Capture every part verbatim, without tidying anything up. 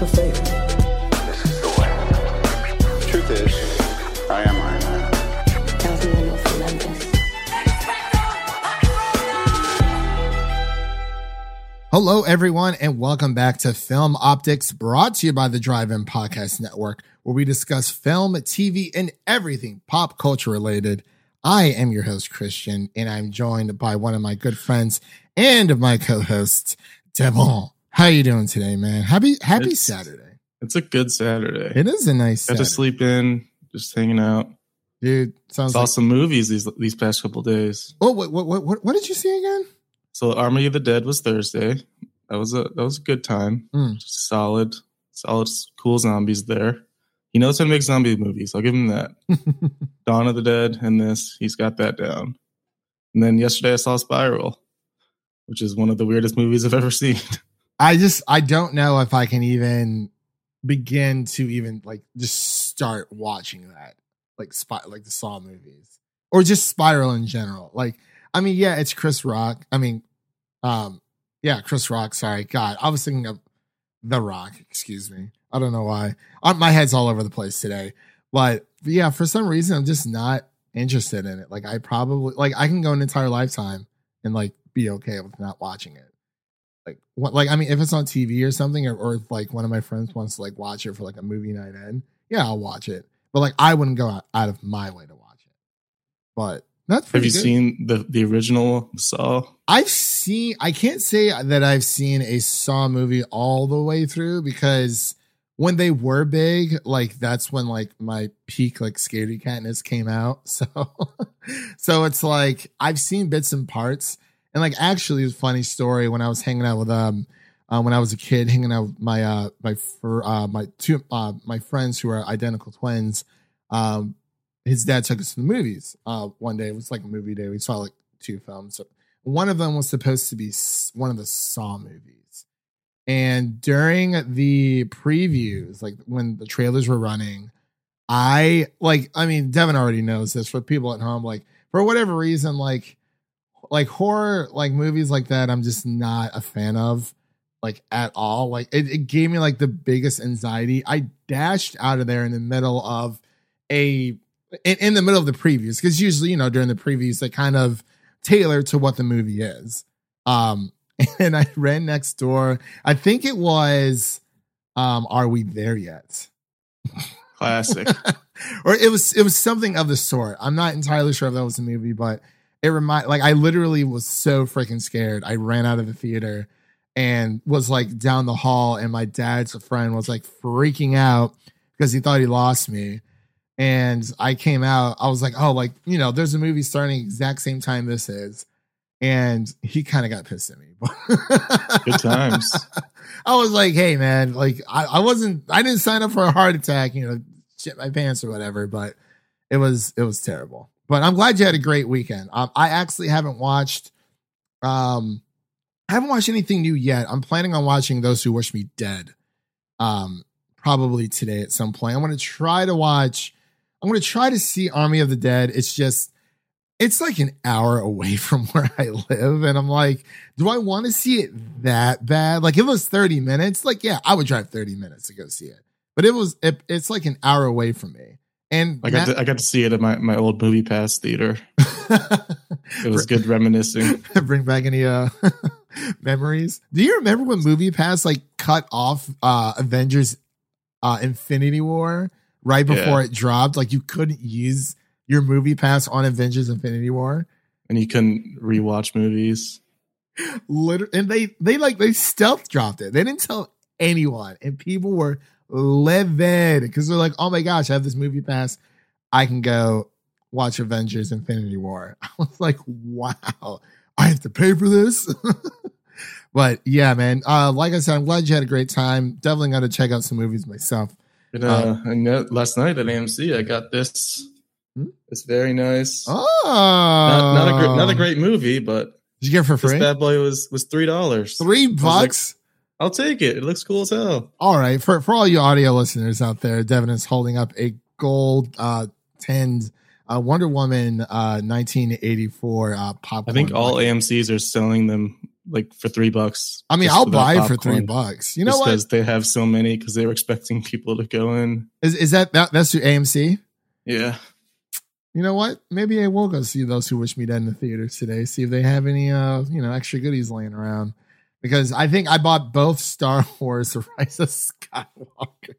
lack of faith. This is the way. The truth is, I am Iron Man. That was my most tremendous. Hello, everyone, and welcome back to Film Optics, brought to you by the Drive-In Podcast Network, where we discuss film, T V, and everything pop culture related. I am your host, Christian, and I'm joined by one of my good friends and my co-hosts, Devon. How are you doing today, man? Happy Happy it's, Saturday. It's a good Saturday. It is a nice Saturday. Got to sleep in, just hanging out. Dude, sounds Saw like- some movies these these past couple days. Oh, what, what, what, what did you see again? So Army of the Dead was Thursday. That was a that was a good time. Mm. Just solid, solid, cool zombies there. He knows how to make zombie movies. I'll give him that. Dawn of the Dead and this. He's got that down. And then yesterday I saw Spiral, which is one of the weirdest movies I've ever seen. I just, I don't know if I can even begin to even like just start watching that. Like, spy, like the Saw movies. Or just Spiral in general. Like, I mean, yeah, it's Chris Rock. I mean, um, yeah, Chris Rock. Sorry. God, I was thinking of The Rock. Excuse me. I don't know why. I, my head's all over the place today. But yeah, for some reason, I'm just not interested in it. Like I probably like I can go an entire lifetime and like be okay with not watching it. Like what? Like I mean, if it's on T V or something, or, or if like one of my friends wants to like watch it for like a movie night in, yeah, I'll watch it. But like I wouldn't go out, out of my way to watch it. But that's pretty good. Have you seen the the original Saw? I've seen. I can't say that I've seen a Saw movie all the way through because when they were big, like that's when like my peak like scaredy catness came out. So, so it's like I've seen bits and parts. And like actually, it was a funny story when I was hanging out with um uh, when I was a kid, hanging out with my uh my fr- uh my two uh my friends who are identical twins. Um, his dad took us to the movies. Uh, one day it was like a movie day. We saw like two films. So one of them was supposed to be one of the Saw movies. And during the previews, like when the trailers were running, I like, I mean, Devin already knows this for people at home. Like for whatever reason, like, like horror, like movies like that, I'm just not a fan of like at all. Like it, it gave me like the biggest anxiety. I dashed out of there in the middle of a, in, in the middle of the previews. Cause usually, you know, during the previews, they kind of tailor to what the movie is. Um, And I ran next door. I think it was, um, Are We There Yet? Classic. Or it was it was something of the sort. I'm not entirely sure if that was a movie, but it remind like I literally was so freaking scared. I ran out of the theater and was like down the hall, and my dad's friend was like freaking out because he thought he lost me. And I came out, I was like, oh, like, you know, there's a movie starting exact same time this is. And he kind of got pissed at me. Good times. I was like, hey, man, like I, I wasn't I didn't sign up for a heart attack, you know, shit my pants or whatever. But it was it was terrible. But I'm glad you had a great weekend. Um, I actually haven't watched um, I haven't watched anything new yet. I'm planning on watching Those Who Wish Me Dead um, probably today at some point. I'm going to try to watch. I'm going to try to see Army of the Dead. It's just. It's like an hour away from where I live. And I'm like, do I want to see it that bad? Like if it was thirty minutes, like, yeah, I would drive thirty minutes to go see it. But it was, it, it's like an hour away from me. And I got, that, to, I got to see it at my, my old MoviePass theater. It was good reminiscing. Bring back any uh, memories. Do you remember when MoviePass like cut off uh, Avengers uh, Infinity War right before yeah. it dropped? Like you couldn't use your movie pass on Avengers Infinity War. And you couldn't rewatch movies. Literally, and they, they like, they stealth dropped it. They didn't tell anyone. And people were livid because they're like, oh my gosh, I have this movie pass. I can go watch Avengers Infinity War. I was like, wow, I have to pay for this. But yeah, man. Uh, like I said, I'm glad you had a great time. Definitely got to check out some movies myself. And, uh, um, and that, last night at A M C, I got this. It's very nice. Oh, not, not a great, not a great movie, but did you get it for free? This bad boy was was three dollars, three bucks. Like, I'll take it. It looks cool as hell. All right, for for all you audio listeners out there, Devin is holding up a gold uh, tinned uh, Wonder Woman uh, nineteen eighty-four uh, popcorn. I think all bucket. A M Cs are selling them like for three bucks. I mean, I'll buy it for three bucks. You know what? Because they have so many, because they were expecting people to go in. Is is that, that that's through A M C? Yeah. You know what? Maybe I will go see Those Who Wish Me Dead in the theaters today. See if they have any, uh, you know, extra goodies laying around. Because I think I bought both Star Wars: The Rise of Skywalker.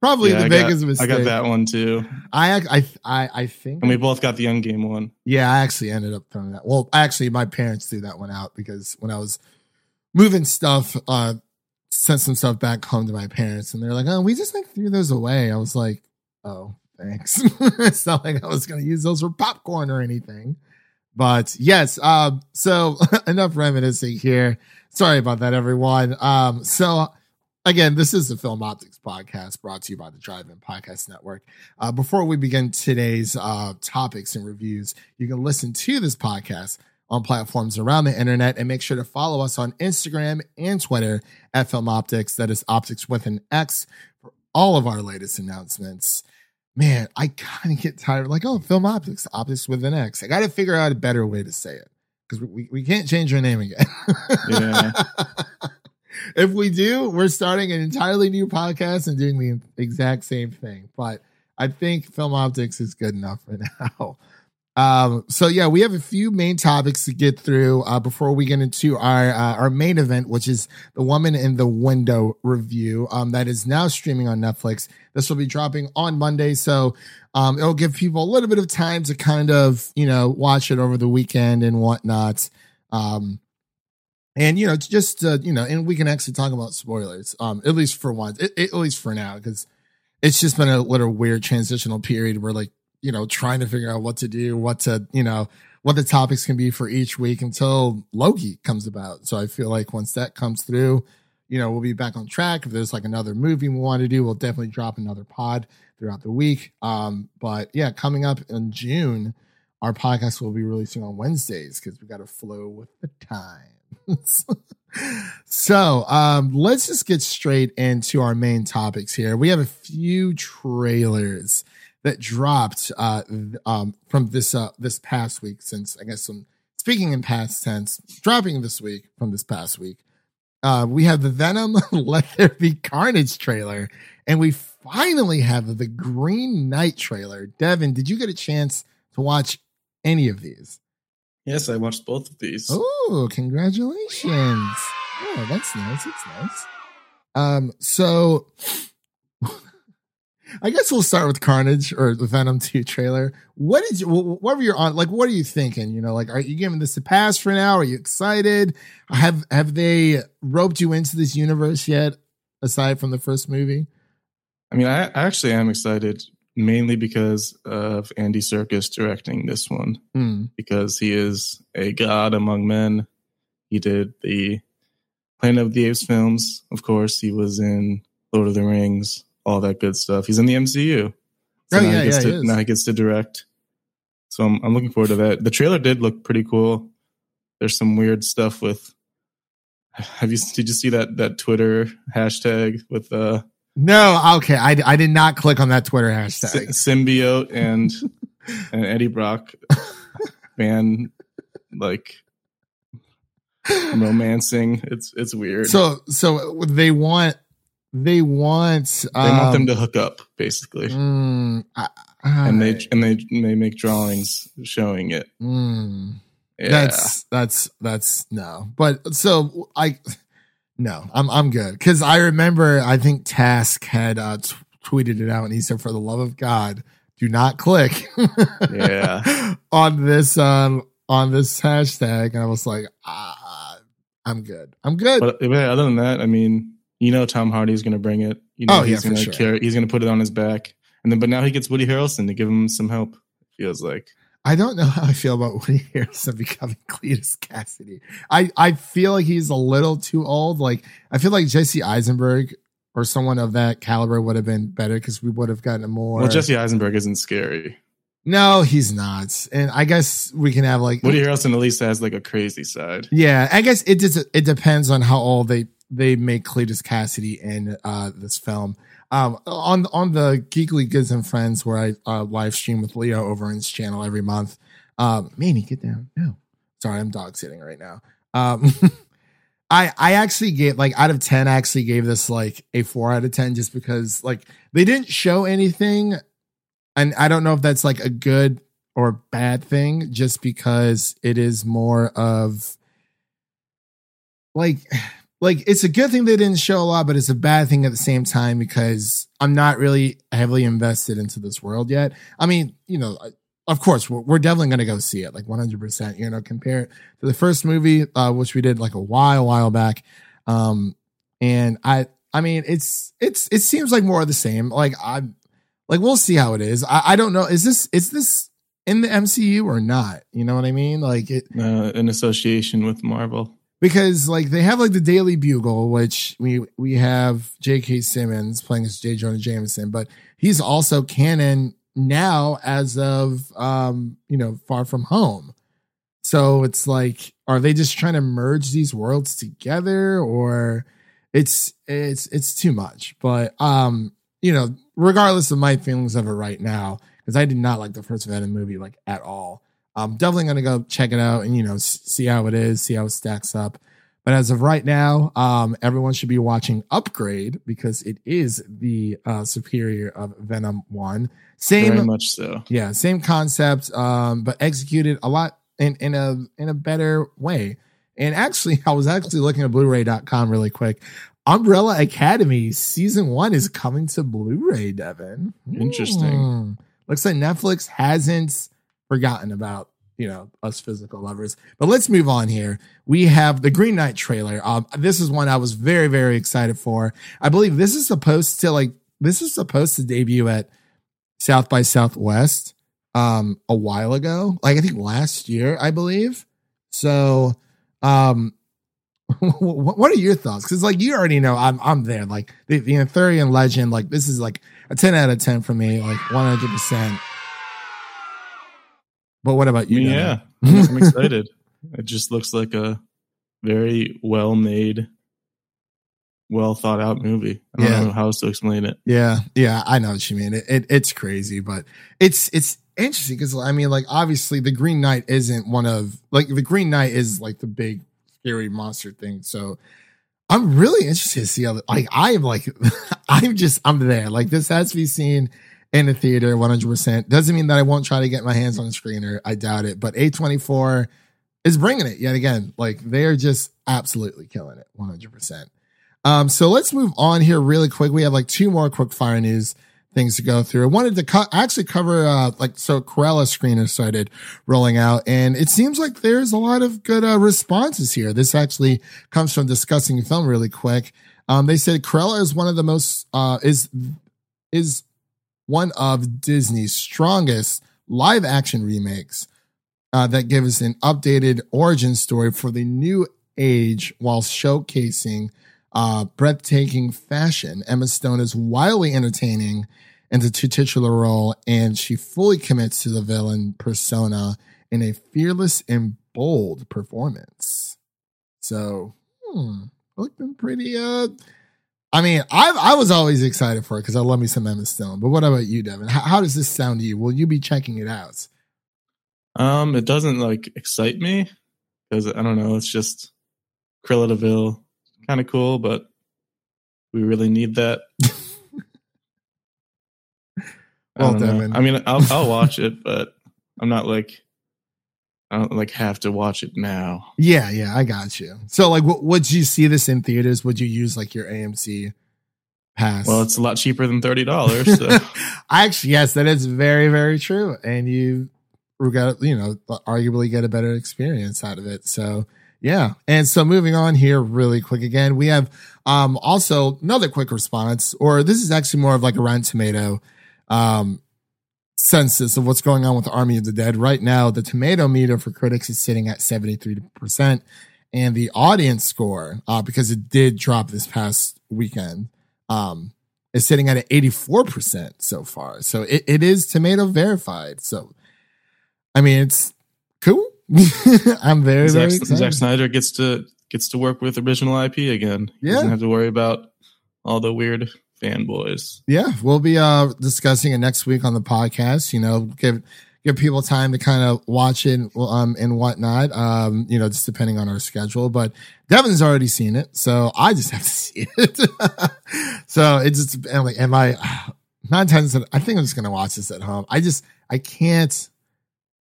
Probably yeah, the I biggest got, mistake. I got that one too. I I I, I think, and we both got the Endgame one. Yeah, I actually ended up throwing that. Well, actually, my parents threw that one out because when I was moving stuff, uh, sent some stuff back home to my parents, and they're like, "Oh, we just like threw those away." I was like, "Oh, thanks." It's not like I was going to use those for popcorn or anything. But yes, um, so enough reminiscing here. Sorry about that, everyone. Um, so. Again, this is the Film Optics Podcast brought to you by the Drive-In Podcast Network. Uh, before we begin today's uh, topics and reviews, you can listen to this podcast on platforms around the internet, and make sure to follow us on Instagram and Twitter at Film Optics. That is Optics with an X for all of our latest announcements. Man, I kind of get tired. Like, oh, Film Optics, Optics with an X. I got to figure out a better way to say it because we, we, we can't change our name again. Yeah. If we do, we're starting an entirely new podcast and doing the exact same thing. But I think Film Optics is good enough for now. Um, so, yeah, we have a few main topics to get through uh, before we get into our uh, our main event, which is the Woman in the Window review um, that is now streaming on Netflix. This will be dropping on Monday, so um, it'll give people a little bit of time to kind of, you know, watch it over the weekend and whatnot. Um And, you know, just, uh, you know, and we can actually talk about spoilers, um, at least for once, it, it, at least for now, because it's just been a little weird transitional period where, like, you know, trying to figure out what to do, what to, you know, what the topics can be for each week until Loki comes about. So I feel like once that comes through, you know, we'll be back on track. If there's like another movie we want to do, we'll definitely drop another pod throughout the week. Um, but yeah, coming up in June, our podcast will be releasing on Wednesdays because we've got to flow with the time. So um, let's just get straight into our main topics here. We have a few trailers that dropped uh, um, from this uh, this past week, since I guess I'm speaking in past tense, dropping this week from this past week. Uh, we have the Venom Let There Be Carnage trailer, and we finally have the Green Knight trailer. Devin, did you get a chance to watch any of these? Yes, I watched both of these. Oh, congratulations. Oh, that's nice. It's nice. Um, so I guess we'll start with Carnage or the Venom two trailer. What did you, what were you on? Like, what are you thinking? You know, like, are you giving this a pass for now? Are you excited? Have, have they roped you into this universe yet? Aside from the first movie? I mean, I, I actually am excited. Mainly because of Andy Serkis directing this one, mm. because he is a god among men. He did the Planet of the Apes films, of course. He was in Lord of the Rings, all that good stuff. He's in the M C U. So oh, now, yeah, he, gets yeah, to, he now he gets to direct. So I'm, I'm looking forward to that. The trailer did look pretty cool. There's some weird stuff with. Have you did you see that that Twitter hashtag with uh? No, okay. I, I did not click on that Twitter hashtag. Symbiote and, and Eddie Brock man, like romancing. It's it's weird. So so they want they want um, they want them to hook up basically, mm, I, I, and they and they they make drawings showing it. Mm, yeah. That's that's that's no. But so I. No, I'm I'm good because I remember I think Task had uh, t- tweeted it out and he said, "For the love of God, do not click yeah. on this um, on this hashtag." And I was like, ah, "I'm good, I'm good." But other than that, I mean, you know, Tom Hardy's going to bring it. You know, oh he's yeah, gonna for sure. Carry, he's going to put it on his back, and then but now he gets Woody Harrelson to give him some help. It feels like. I don't know how I feel about Woody Harrelson becoming Cletus Cassidy. I, I feel like he's a little too old. Like I feel like Jesse Eisenberg or someone of that caliber would have been better because we would have gotten a more. Well, Jesse Eisenberg isn't scary. No, he's not. And I guess we can have like Woody Harrelson at least has like a crazy side. Yeah, I guess it just it depends on how old they they make Cletus Cassidy in uh, this film. Um, on on the Geekly Goods and Friends, where I uh, live stream with Leo over on his channel every month. Um, Manny, get down. No, sorry, I'm dog sitting right now. Um, I I actually gave, like, out of ten, I actually gave this like a four out of ten just because, like, they didn't show anything. And I don't know if that's like a good or bad thing, just because it is more of like, like it's a good thing they didn't show a lot, but it's a bad thing at the same time because I'm not really heavily invested into this world yet. I mean, you know, of course, we're, we're definitely going to go see it, like one hundred percent, you know, compare it to the first movie, uh, which we did like a while, while back. Um, and I, I mean, it's, it's, it seems like more of the same. Like I Like, we'll see how it is. I, I don't know. Is this is this in the M C U or not? You know what I mean? Like it, uh, in association with Marvel. Because, like, they have, like, the Daily Bugle, which we we have J K. Simmons playing as J. Jonah Jameson. But he's also canon now as of, um, you know, Far From Home. So it's like, are they just trying to merge these worlds together? Or it's it's it's too much. But, um, you know, regardless of my feelings of it right now, because I did not like the first Venom movie like at all. I'm definitely going to go check it out and, you know, see how it is, see how it stacks up. But as of right now, um, everyone should be watching Upgrade because it is the uh, superior of Venom one. Same, very much so. Yeah, same concept, um, but executed a lot in, in a in a better way. And actually, I was actually looking at Blu-ray dot com really quick. Umbrella Academy season one is coming to Blu-ray, Devin. Interesting. Mm. Looks like Netflix hasn't forgotten about, you know, us physical lovers. But let's move on here. We have the Green Knight trailer. Um, this is one I was very, very excited for. I believe this is supposed to like this is supposed to debut at South by Southwest um, a while ago. Like I think last year, I believe. So. Um, what are your thoughts? Because like you already know, I'm I'm there. Like the, the Arthurian legend, like this is like a ten out of ten for me, like one hundred percent. But what about you? I mean, yeah, I'm excited. It just looks like a very well made, well thought out movie. I don't yeah. know how else to explain it. Yeah, yeah, I know what you mean. It, it it's crazy, but it's it's. Interesting because I mean, like, obviously, the Green Knight isn't one of like the Green Knight is like the big scary monster thing. So I'm really interested to see how like I am like I'm just I'm there. Like this has to be seen in a theater one hundred percent. Doesn't mean that I won't try to get my hands on a screener. I doubt it. But A twenty-four is bringing it yet again. Like they're just absolutely killing it one hundred percent. Um, so let's move on here really quick. We have like two more quick fire news things to go through. I wanted to co- actually cover, uh, like, so Cruella screener started rolling out, and it seems like there's a lot of good uh, responses here. This actually comes from Discussing Film really quick. Um, they said Cruella is one of the most, uh, is, is one of Disney's strongest live action remakes, uh, that gives an updated origin story for the new age while showcasing Uh, breathtaking fashion. Emma Stone is wildly entertaining in the titular role, and she fully commits to the villain persona in a fearless and bold performance. So, hmm, looking pretty. Uh, I mean, I I was always excited for it because I love me some Emma Stone. But what about you, Devin? How, how does this sound to you? Will you be checking it out? Um, it doesn't like excite me because I don't know. It's just Cruella de Vil. Kind of cool, but we really need that. Well, Devin. I mean, I'll, I'll watch it, but I'm not like, I don't like have to watch it now. Yeah, yeah, I got you. So, like, w- would you see this in theaters? Would you use like your A M C pass? Well, it's a lot cheaper than thirty dollars. So. Actually, yes, that is very, very true. And you got, you know, arguably get a better experience out of it. So, yeah. And so moving on here really quick again, we have um, also another quick response, or this is actually more of like a Rotten Tomato um, census of what's going on with the Army of the Dead. Right now, the tomato meter for critics is sitting at seventy-three percent, and the audience score, uh, because it did drop this past weekend, um, is sitting at an eighty-four percent so far. So it, it is tomato verified. So, I mean, it's cool. I'm very, Zach, very excited. Zach Snyder gets to gets to work with original I P again. Yeah. He doesn't have to worry about all the weird fanboys. Yeah, we'll be uh, discussing it next week on the podcast. You know, give give people time to kind of watch it um, and whatnot, um, you know, just depending on our schedule. But Devin's already seen it, so I just have to see it. So it's just, I'm like, am I nine times? I think I'm just going to watch this at home. I just, I can't,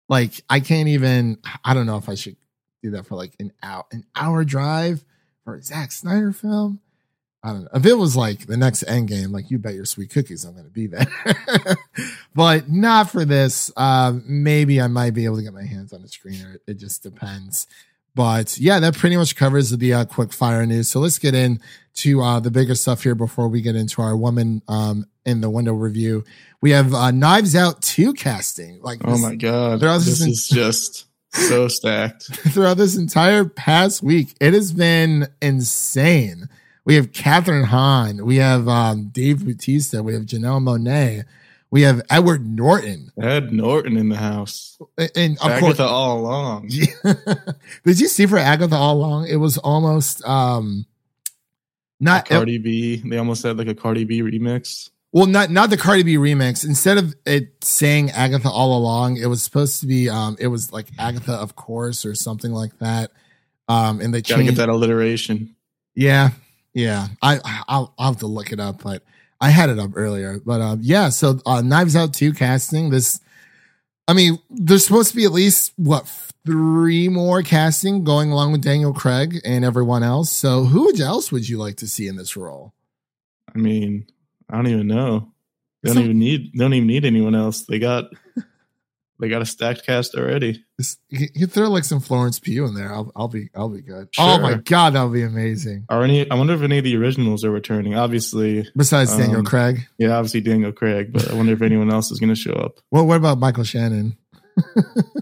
like, I can't even, I don't know if I should do that for like an hour, an hour drive for a Zack Snyder film. I don't know. If it was like the next Endgame, like you bet your sweet cookies I'm going to be there. But not for this. Um, maybe I might be able to get my hands on a screener. It just depends. But yeah, that pretty much covers the uh, quick fire news. So let's get into uh, the bigger stuff here before we get into our Woman um, in the Window review. We have uh, Knives Out two casting. Like, this, oh my God. This in- is just... so stacked. Throughout this entire past week, it has been insane. We have Catherine Hahn. We have um, Dave Bautista. We have Janelle Monáe. We have Edward Norton. Ed Norton in the house. And, and of Agatha course, All Along. Yeah. Did you see for Agatha All Along? It was almost um, not a Cardi it, B. They almost had like a Cardi B remix. Well, not not the Cardi B remix. Instead of it saying Agatha All Along, it was supposed to be um, it was like Agatha, of course, or something like that. Um, and they gotta changed- get that alliteration. Yeah, yeah. I I'll, I'll have to look it up, but I had it up earlier. But um, yeah. So uh, Knives Out two casting. This, I mean, there's supposed to be at least what three more casting going along with Daniel Craig and everyone else. So who else would you like to see in this role? I mean. I don't even know. They don't even need. They don't even need anyone else. They got. They got a stacked cast already. You throw like some Florence Pugh in there. I'll. I'll be. I'll be good. Sure. Oh my God, that'll be amazing. Are any? I wonder if any of the originals are returning. Obviously, besides um, Daniel Craig. Yeah, obviously Daniel Craig. But I wonder if anyone else is going to show up. Well, what about Michael Shannon?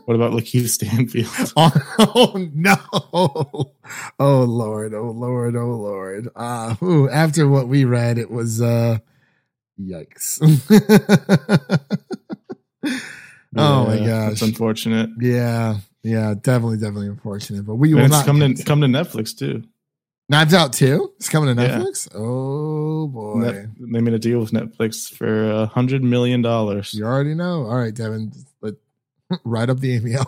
What about Lakeith Stanfield? Oh no! Oh Lord! Oh Lord! Oh Lord! Uh, ooh, after what we read, it was. Uh, Yikes. Yeah, oh my gosh. That's unfortunate. Yeah. Yeah. Definitely, definitely unfortunate. But we will it's not come to, come to Netflix too. Knives Out too? It's coming to Netflix? Yeah. Oh boy. Net, they made a deal with Netflix for a hundred million dollars. You already know. All right, Devin. But write up the email.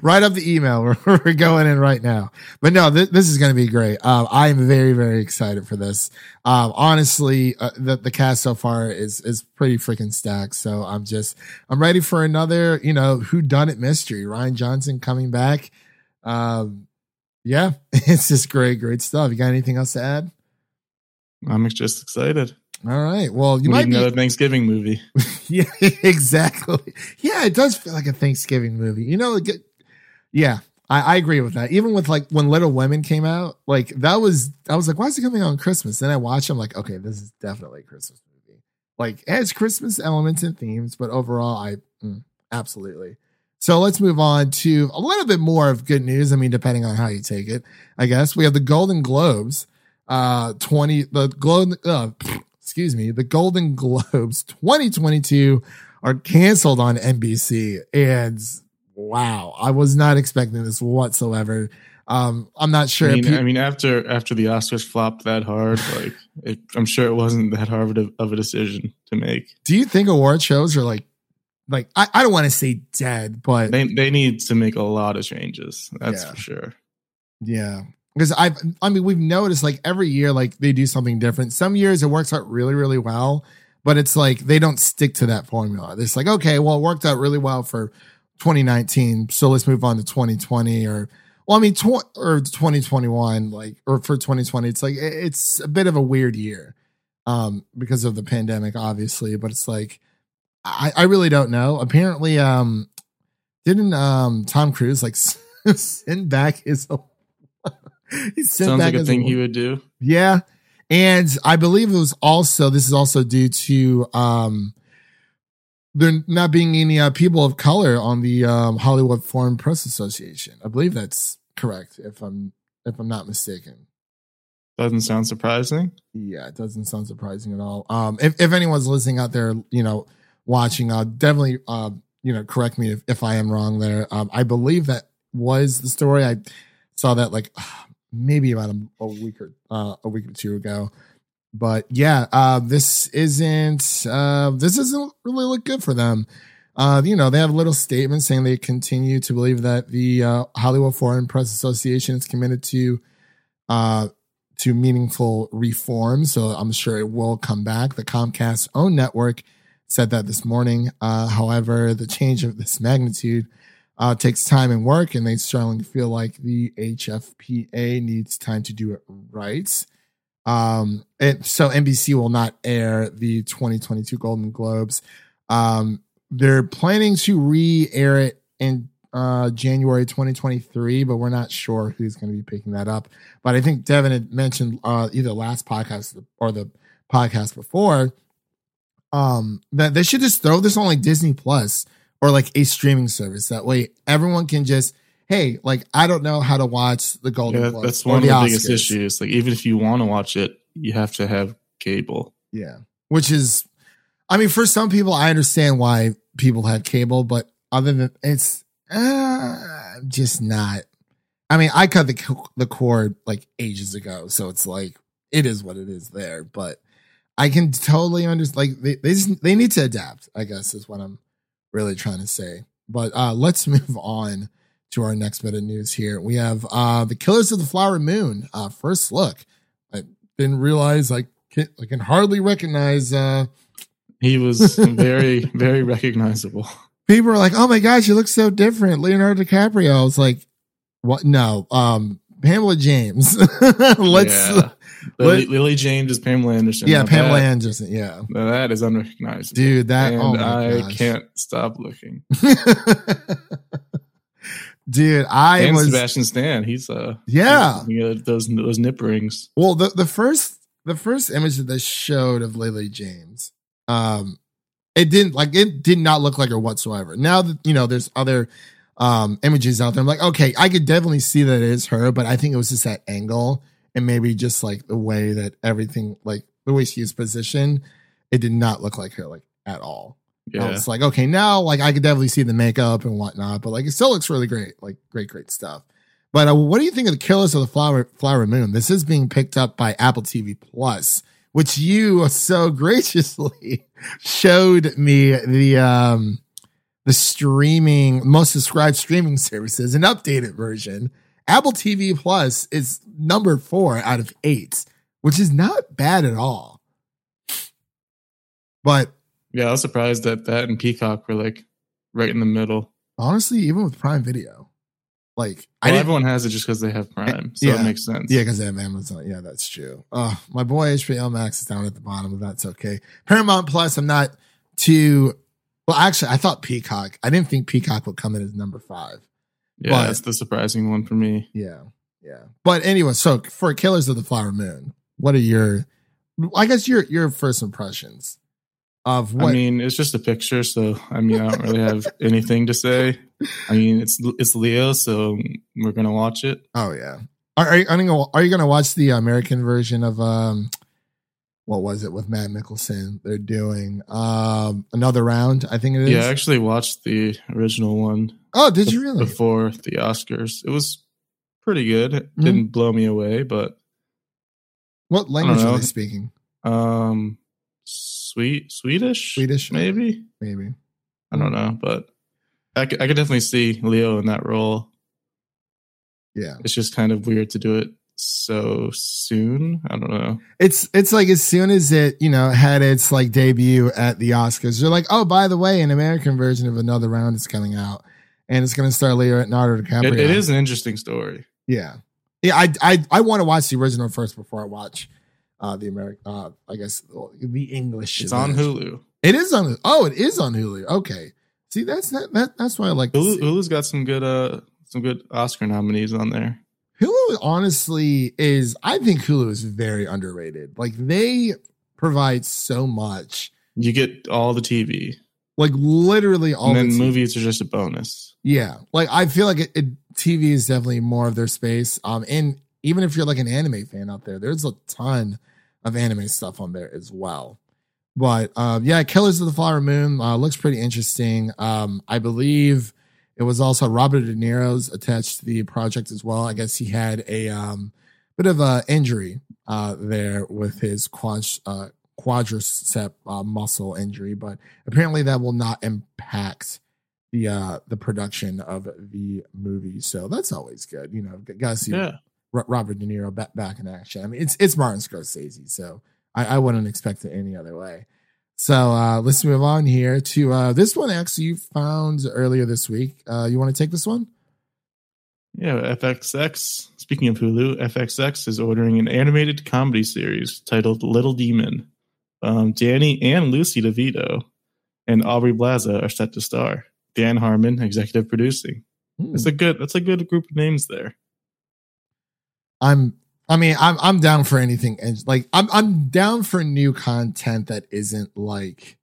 Write up the email. We're, we're going in right now. But no, th- this is going to be great. Uh, I am very, very excited for this. Um, honestly, uh, the, the cast so far is is pretty freaking stacked. So I'm just I'm ready for another, you know, whodunit mystery. Rian Johnson coming back. Um, yeah, it's just great, great stuff. You got anything else to add? I'm just excited. All right. Well, you we might need be another Thanksgiving movie. Yeah, exactly. Yeah, it does feel like a Thanksgiving movie. You know, like, yeah, I, I agree with that. Even with like when Little Women came out, like that was I was like, why is it coming out on Christmas? Then I watched, I'm like, okay, this is definitely a Christmas movie. Like it has Christmas elements and themes, but overall, I mm, absolutely. So let's move on to a little bit more of good news. I mean, depending on how you take it, I guess we have the Golden Globes. Uh, twenty the Golden. Uh, Excuse me, the Golden Globes twenty twenty-two are canceled on N B C. And wow, I was not expecting this whatsoever. Um, I'm not sure. I mean, people- I mean, after after the Oscars flopped that hard, like it, I'm sure it wasn't that hard of, of a decision to make. Do you think award shows are like, like I, I don't want to say dead, but they they need to make a lot of changes. That's yeah. for sure. Yeah. Because I've, I mean, we've noticed like every year, like they do something different. Some years it works out really, really well, but it's like they don't stick to that formula. It's like, okay, well, it worked out really well for twenty nineteen, so let's move on to twenty twenty or, well, I mean, tw- or twenty twenty-one, like, or for twenty twenty, it's like it's a bit of a weird year um, because of the pandemic, obviously. But it's like I, I really don't know. Apparently, um, didn't um, Tom Cruise like send back his? He sounds like a thing he would do. Yeah. And I believe it was also, this is also due to um, there not being any uh, people of color on the um, Hollywood Foreign Press Association. I believe that's correct, if I'm if I'm not mistaken. Doesn't sound surprising. Yeah, it doesn't sound surprising at all. Um, if, if anyone's listening out there, you know, watching, uh, definitely, uh, you know, correct me if, if I am wrong there. Um, I believe that was the story. I saw that like... maybe about a, a week or uh, a week or two ago, but yeah, uh, this isn't uh, this doesn't really look good for them. Uh, you know, they have a little statement saying they continue to believe that the uh, Hollywood Foreign Press Association is committed to uh, to meaningful reform. So I'm sure it will come back. The Comcast's own network said that this morning. Uh, however, the change of this magnitude uh, takes time and work, and they strongly feel like the H F P A needs time to do it right. Um, and so N B C will not air the twenty twenty-two Golden Globes. Um, They're planning to re-air it in uh, January twenty twenty-three, but we're not sure who's going to be picking that up. But I think Devin had mentioned uh, either last podcast or the podcast before um, that they should just throw this on like Disney Plus or like a streaming service. That way everyone can just, hey, like, I don't know how to watch the Golden Globes. Yeah, that's one of the, the biggest issues. Like, even if you want to watch it, you have to have cable. Yeah, which is... I mean, for some people, I understand why people have cable, but other than it's uh, just not. I mean, I cut the the cord like ages ago, so it's like it is what it is there. But I can totally understand. Like they they, just, they need to adapt, I guess, is what I'm really trying to say. But uh, let's move on to our next bit of news. Here we have uh, the Killers of the Flower Moon. Uh, first look. I didn't realize I can, I can hardly recognize. Uh, He was very, very recognizable. People were like, "Oh my gosh, you look so different, Leonardo DiCaprio." I was like, "What? No, um, Pamela James." Let's yeah. Lily, let, Lily James is Pamela Anderson. Yeah, now Pamela that, Anderson. Yeah, that is unrecognizable, dude. That and oh my I gosh. Can't stop looking. Dude, I and was Sebastian Stan. He's uh, yeah, he's, you know, those those nip rings. Well, the the first the first image that they showed of Lily James. Um, it didn't like it did not look like her whatsoever. Now that you know, there's other um images out there. I'm like, okay, I could definitely see that it is her, but I think it was just that angle and maybe just like the way that everything, like the way she is positioned, it did not look like her like at all. Yeah, I was like, okay, now like I could definitely see the makeup and whatnot, but like it still looks really great, like great, great stuff. But uh, what do you think of the Killers of the Flower Flower Moon? This is being picked up by Apple T V Plus. Which you so graciously showed me the um, the streaming, most subscribed streaming services, an updated version. Apple T V Plus is number four out of eight, which is not bad at all. But yeah, I was surprised that that and Peacock were like right in the middle. Honestly, even with Prime Video, like well, I everyone has it just because they have Prime, so yeah. It makes sense. Yeah, because they have Amazon. Yeah, that's true. Uh, my boy H B O Max is down at the bottom, but that's okay. Paramount Plus, I'm not too. Well, actually, I thought Peacock. I didn't think Peacock would come in as number five. Yeah, but, that's the surprising one for me. Yeah, yeah. But anyway, so for Killers of the Flower Moon, what are your? I guess your your first impressions of what? I mean, it's just a picture, so I mean, I don't really have anything to say. I mean, it's it's Leo, so we're gonna watch it. Oh yeah, are, are you gonna are you gonna watch the American version of um, what was it with Matt Mickelson? They're doing um Another Round, I think it is. Yeah, I actually watched the original one. Oh, did you really? Before the Oscars, it was pretty good. It mm-hmm. didn't blow me away, but what language are they speaking? Um, sweet Swedish, Swedish, maybe, maybe. I don't know, but. I could, I could definitely see Leo in that role. Yeah. It's just kind of weird to do it so soon. I don't know. It's it's like as soon as it, you know, had its like debut at the Oscars, you're like, oh, by the way, an American version of Another Round is coming out and it's going to star Leo at Leonardo DiCaprio. It, it is an interesting story. Yeah. Yeah. I I, I want to watch the original first before I watch uh, the American, uh, I guess the English. It's on Hulu. It is on. Oh, it is on Hulu. Okay. See, that's that, that that's why I like Hulu, Hulu's got some good uh some good Oscar nominees on there. Hulu honestly is I think Hulu is very underrated. Like they provide so much. You get all the T V. Like literally all the T V. And then movies are just a bonus. Yeah. Like I feel like it, it, T V is definitely more of their space. Um and even if you're like an anime fan out there, there's a ton of anime stuff on there as well. But uh, yeah, Killers of the Flower Moon uh, looks pretty interesting. Um, I believe it was also Robert De Niro's attached to the project as well. I guess he had a um, bit of an injury uh, there with his quad, uh, quadricep uh, muscle injury, but apparently that will not impact the uh, the production of the movie. So that's always good. You know, gotta see yeah. Robert De Niro back, back in action. I mean, it's it's Martin Scorsese, so I, I wouldn't expect it any other way. So uh, let's move on here to uh, this one. Actually, you found earlier this week. Uh, you want to take this one? Yeah, F X X. Speaking of Hulu, F X X is ordering an animated comedy series titled Little Demon. Um, Danny and Lucy DeVito and Aubrey Plaza are set to star. Dan Harmon, executive producing. Ooh. It's a good. That's a good group of names there. I'm. I mean, I'm. I'm down for anything. And like, I'm. I'm down for new content that isn't like,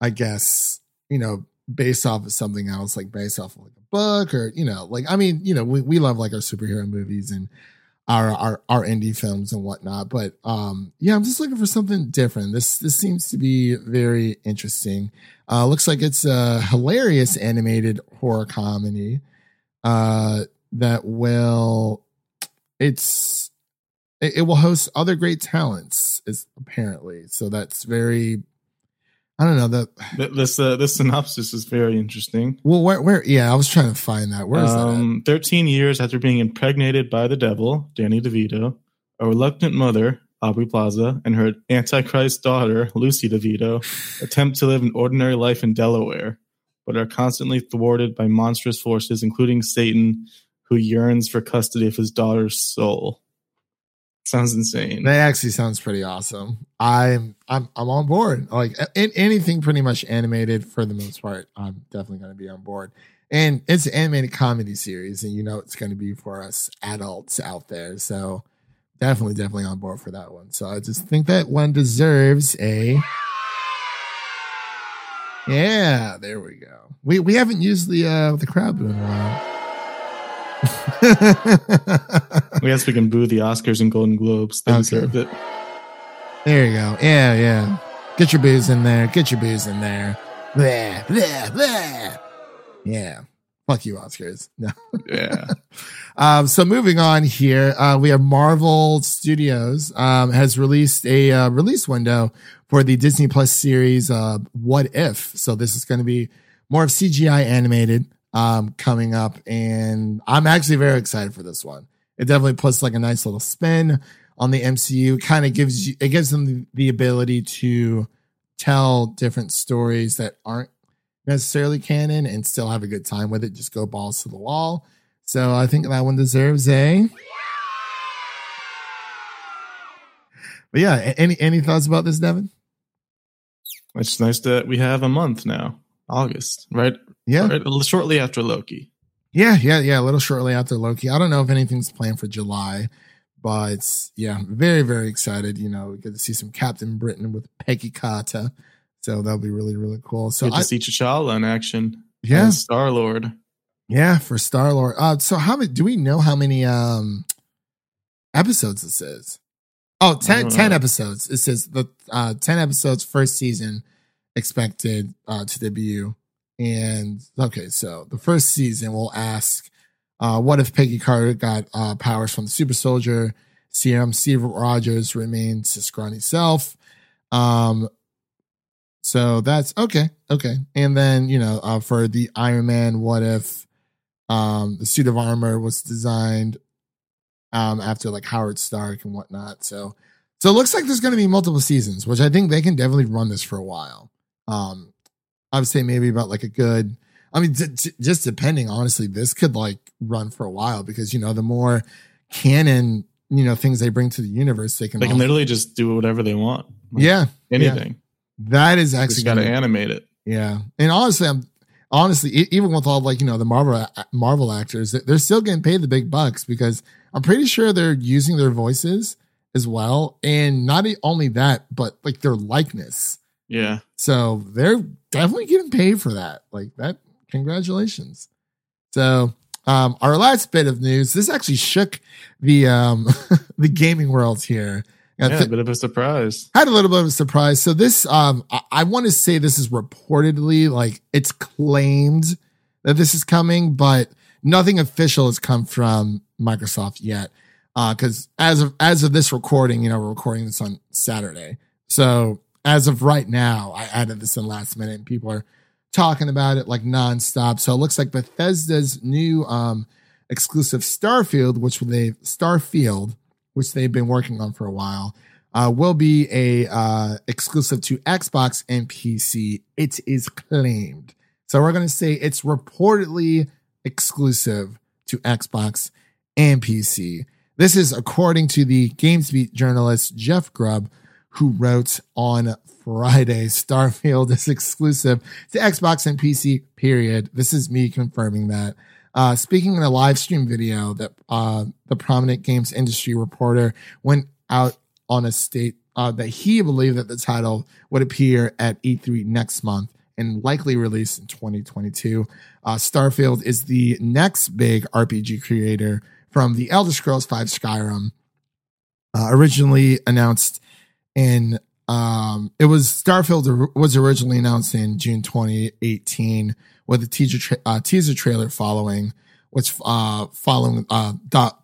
I guess, you know, based off of something else, like based off of like a book or, you know, like, I mean, you know, we, we love like our superhero movies and our, our, our indie films and whatnot. But um, yeah, I'm just looking for something different. This, this seems to be very interesting. Uh, looks like it's a hilarious animated horror comedy uh, that will, it's, it, it will host other great talents is apparently. So that's very, I don't know that this uh, this synopsis is very interesting. Well, where where yeah, I was trying to find that. Where is um, that? At? Thirteen years after being impregnated by the devil, Danny DeVito, a reluctant mother, Aubrey Plaza, and her antichrist daughter, Lucy DeVito, attempt to live an ordinary life in Delaware, but are constantly thwarted by monstrous forces, including Satan, who yearns for custody of his daughter's soul. Sounds insane. That actually sounds pretty awesome. I'm I'm I'm on board. Like in, anything pretty much animated for the most part, I'm definitely going to be on board. And it's an animated comedy series, and you know it's going to be for us adults out there. So definitely, definitely on board for that one. So I just think that one deserves a. Yeah, there we go. We we haven't used the uh, the crowd boom in a while. We guess we can boo the Oscars and Golden Globes. They okay. deserve it. There you go. Yeah, yeah. Get your boos in there. Get your boos in there. Blah, blah, blah. Yeah. Fuck you, Oscars. No. Yeah. um, so moving on here, uh, we have Marvel Studios um, has released a uh, release window for the Disney Plus series uh, What If? So this is going to be more of C G I animated. Um, coming up, and I'm actually very excited for this one. It definitely puts like a nice little spin on the M C U. Kind of gives you, it gives them the, the ability to tell different stories that aren't necessarily canon and still have a good time with it. Just go balls to the wall. So I think that one deserves a. But yeah, any any thoughts about this, Devin? It's nice that we have a month now, August, right? Yeah, right, shortly after Loki. Yeah, yeah, yeah. A little shortly after Loki. I don't know if anything's planned for July, but yeah, very, very excited. You know, we get to see some Captain Britain with Peggy Carter, so that'll be really, really cool. So get to I, see T'Challa in action. Yeah, Star Lord. Yeah, for Star Lord. Uh, so how many? Do we know how many um episodes this is? Oh, ten, ten episodes. It says the uh, ten episodes, first season expected uh, to debut. And okay, so the first season will ask, uh, what if Peggy Carter got uh, powers from the super soldier serum? Steve Rogers remains his scrawny self. Um, so that's okay, okay. And then you know, uh, for the Iron Man, what if um, the suit of armor was designed um, after like Howard Stark and whatnot? So, so it looks like there's going to be multiple seasons, which I think they can definitely run this for a while. Um, I would say maybe about like a good, I mean, d- d- just depending, honestly, this could like run for a while because, you know, the more canon, you know, things they bring to the universe, they can, they can also, literally just do whatever they want. Like yeah. Anything. Yeah. That is actually got to animate it. Yeah. And honestly, I'm honestly, even with all like, you know, the Marvel, Marvel actors, they're still getting paid the big bucks because I'm pretty sure they're using their voices as well. And not only that, but like their likeness. Yeah. So they're definitely getting paid for that. Like that. Congratulations. So um, our last bit of news, this actually shook the, um, the gaming world here. Yeah, th- a bit of a surprise. Had a little bit of a surprise. So this, um, I, I want to say this is reportedly like it's claimed that this is coming, but nothing official has come from Microsoft yet. Uh, cause as of, as of this recording, you know, we're recording this on Saturday. So as of right now, I added this in last minute and people are talking about it like nonstop. So it looks like Bethesda's new um, exclusive Starfield, which they Starfield, which they've been working on for a while, uh, will be a uh, exclusive to Xbox and P C. It is claimed. So we're going to say it's reportedly exclusive to Xbox and P C. This is according to the GamesBeat journalist Jeff Grubb, who wrote on Friday, Starfield is exclusive to Xbox and P C, period. This is me confirming that. Uh, speaking in a live stream video that uh, the prominent games industry reporter went out on a state uh, that he believed that the title would appear at E three next month and likely released in twenty twenty-two. Uh, Starfield is the next big R P G creator from the Elder Scrolls five Skyrim, uh, originally announced in um, it was Starfield was originally announced in June twenty eighteen with a teaser tra- uh, teaser trailer following, which uh, following uh,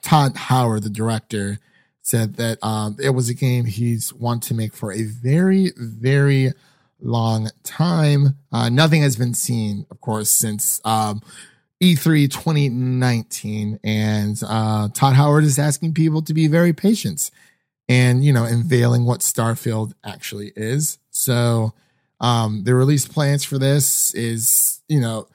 Todd Howard, the director, said that uh, it was a game he's wanted to make for a very, very long time. Uh, nothing has been seen, of course, since um, E three twenty nineteen, and uh, Todd Howard is asking people to be very patient and, you know, unveiling what Starfield actually is. So um, the release plans for this is, you know,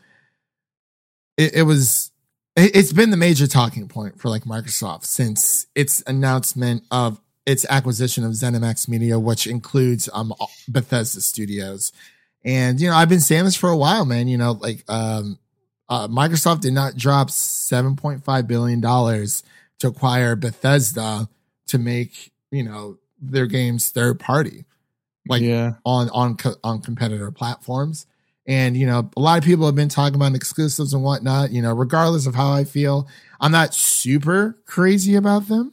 it, it was, it, it's been the major talking point for like Microsoft since its announcement of its acquisition of ZeniMax Media, which includes um, Bethesda Studios. And, you know, I've been saying this for a while, man, you know, like um, uh, Microsoft did not drop seven point five billion dollars to acquire Bethesda to make, you know, their games third party, like yeah. on, on, co- on competitor platforms. And, you know, a lot of people have been talking about exclusives and whatnot, you know, regardless of how I feel, I'm not super crazy about them,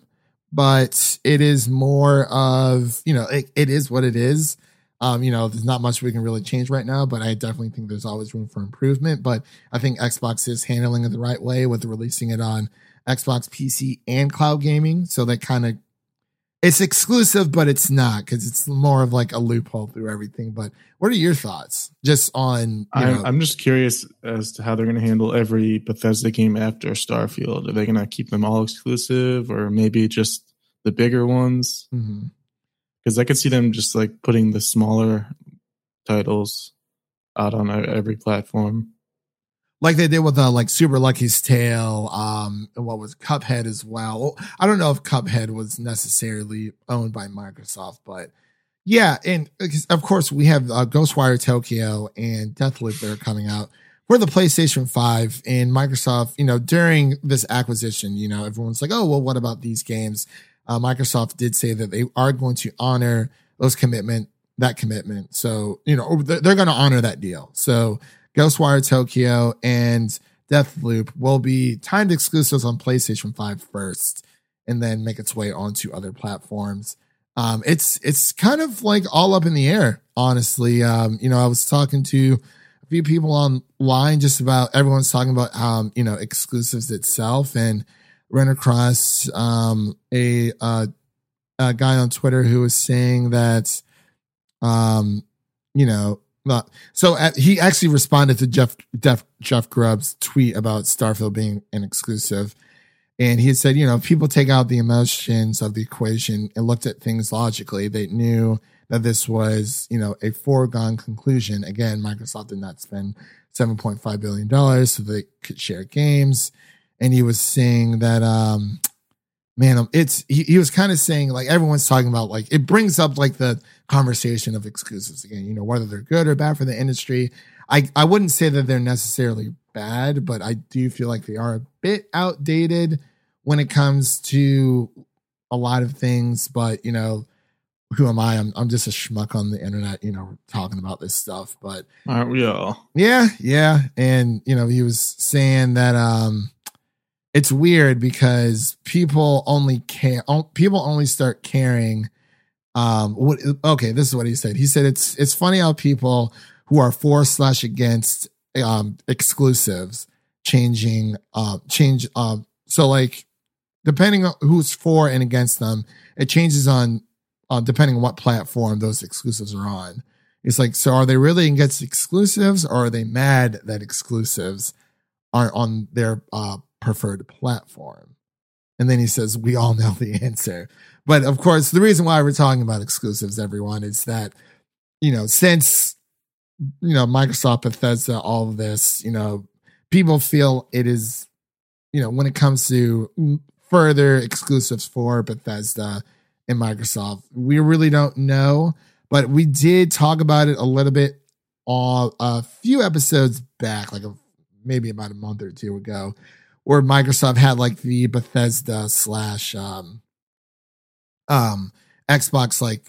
but it is more of, you know, it, it is what it is. Um, you know, there's not much we can really change right now, but I definitely think there's always room for improvement. But I think Xbox is handling it the right way with releasing it on Xbox, P C, and cloud gaming. So that kind of, it's exclusive, but it's not, because it's more of like a loophole through everything. But what are your thoughts just on? You I, know, I'm just curious as to how they're going to handle every Bethesda game after Starfield. Are they going to keep them all exclusive, or maybe just the bigger ones? Because mm-hmm. I could see them just like putting the smaller titles out on every platform, like they did with uh, like Super Lucky's Tale, um, and what was Cuphead as well. I don't know if Cuphead was necessarily owned by Microsoft, but yeah. And of course, we have uh, Ghostwire Tokyo and Deathloop that are coming out for the PlayStation five. And Microsoft, you know, during this acquisition, you know, everyone's like, oh, well, what about these games? Uh, Microsoft did say that they are going to honor those commitment, that commitment. So, you know, they're, they're going to honor that deal. So, Ghostwire Tokyo and Deathloop will be timed exclusives on PlayStation five first, and then make its way onto other platforms. Um, it's it's kind of like all up in the air, honestly. Um, you know, I was talking to a few people online just about everyone's talking about um, you know, exclusives itself, and ran across um, a, uh, a guy on Twitter who was saying that, um, you know. So uh, he actually responded to Jeff, Jeff Jeff Grubb's tweet about Starfield being an exclusive. And he said, you know, if people take out the emotions of the equation and looked at things logically, they knew that this was, you know, a foregone conclusion. Again, Microsoft did not spend seven point five billion dollars so they could share games. And he was saying that, um, man, it's he, he was kind of saying like everyone's talking about like it brings up like the conversation of exclusives again, you know, whether they're good or bad for the industry. I, I wouldn't say that they're necessarily bad, but I do feel like they are a bit outdated when it comes to a lot of things. But, you know, who am I? I'm I'm just a schmuck on the internet, you know, talking about this stuff. But aren't we all? Yeah, yeah. And, you know, he was saying that um it's weird because people only care. People only start caring. Um, what, okay, this is what he said. He said it's it's funny how people who are for slash against um, exclusives changing uh, change. Um, so like depending on who's for and against them, it changes on uh, depending on what platform those exclusives are on. It's like, so are they really against exclusives, or are they mad that exclusives are on their uh, preferred platform? And then he says, we all know the answer. But of course, the reason why we're talking about exclusives, everyone, is that, you know, since, you know, Microsoft, Bethesda, all of this, you know, people feel it is, you know, when it comes to further exclusives for Bethesda and Microsoft, we really don't know. But we did talk about it a little bit all, a few episodes back, like a, maybe about a month or two ago, where Microsoft had like the Bethesda slash um, um, Xbox like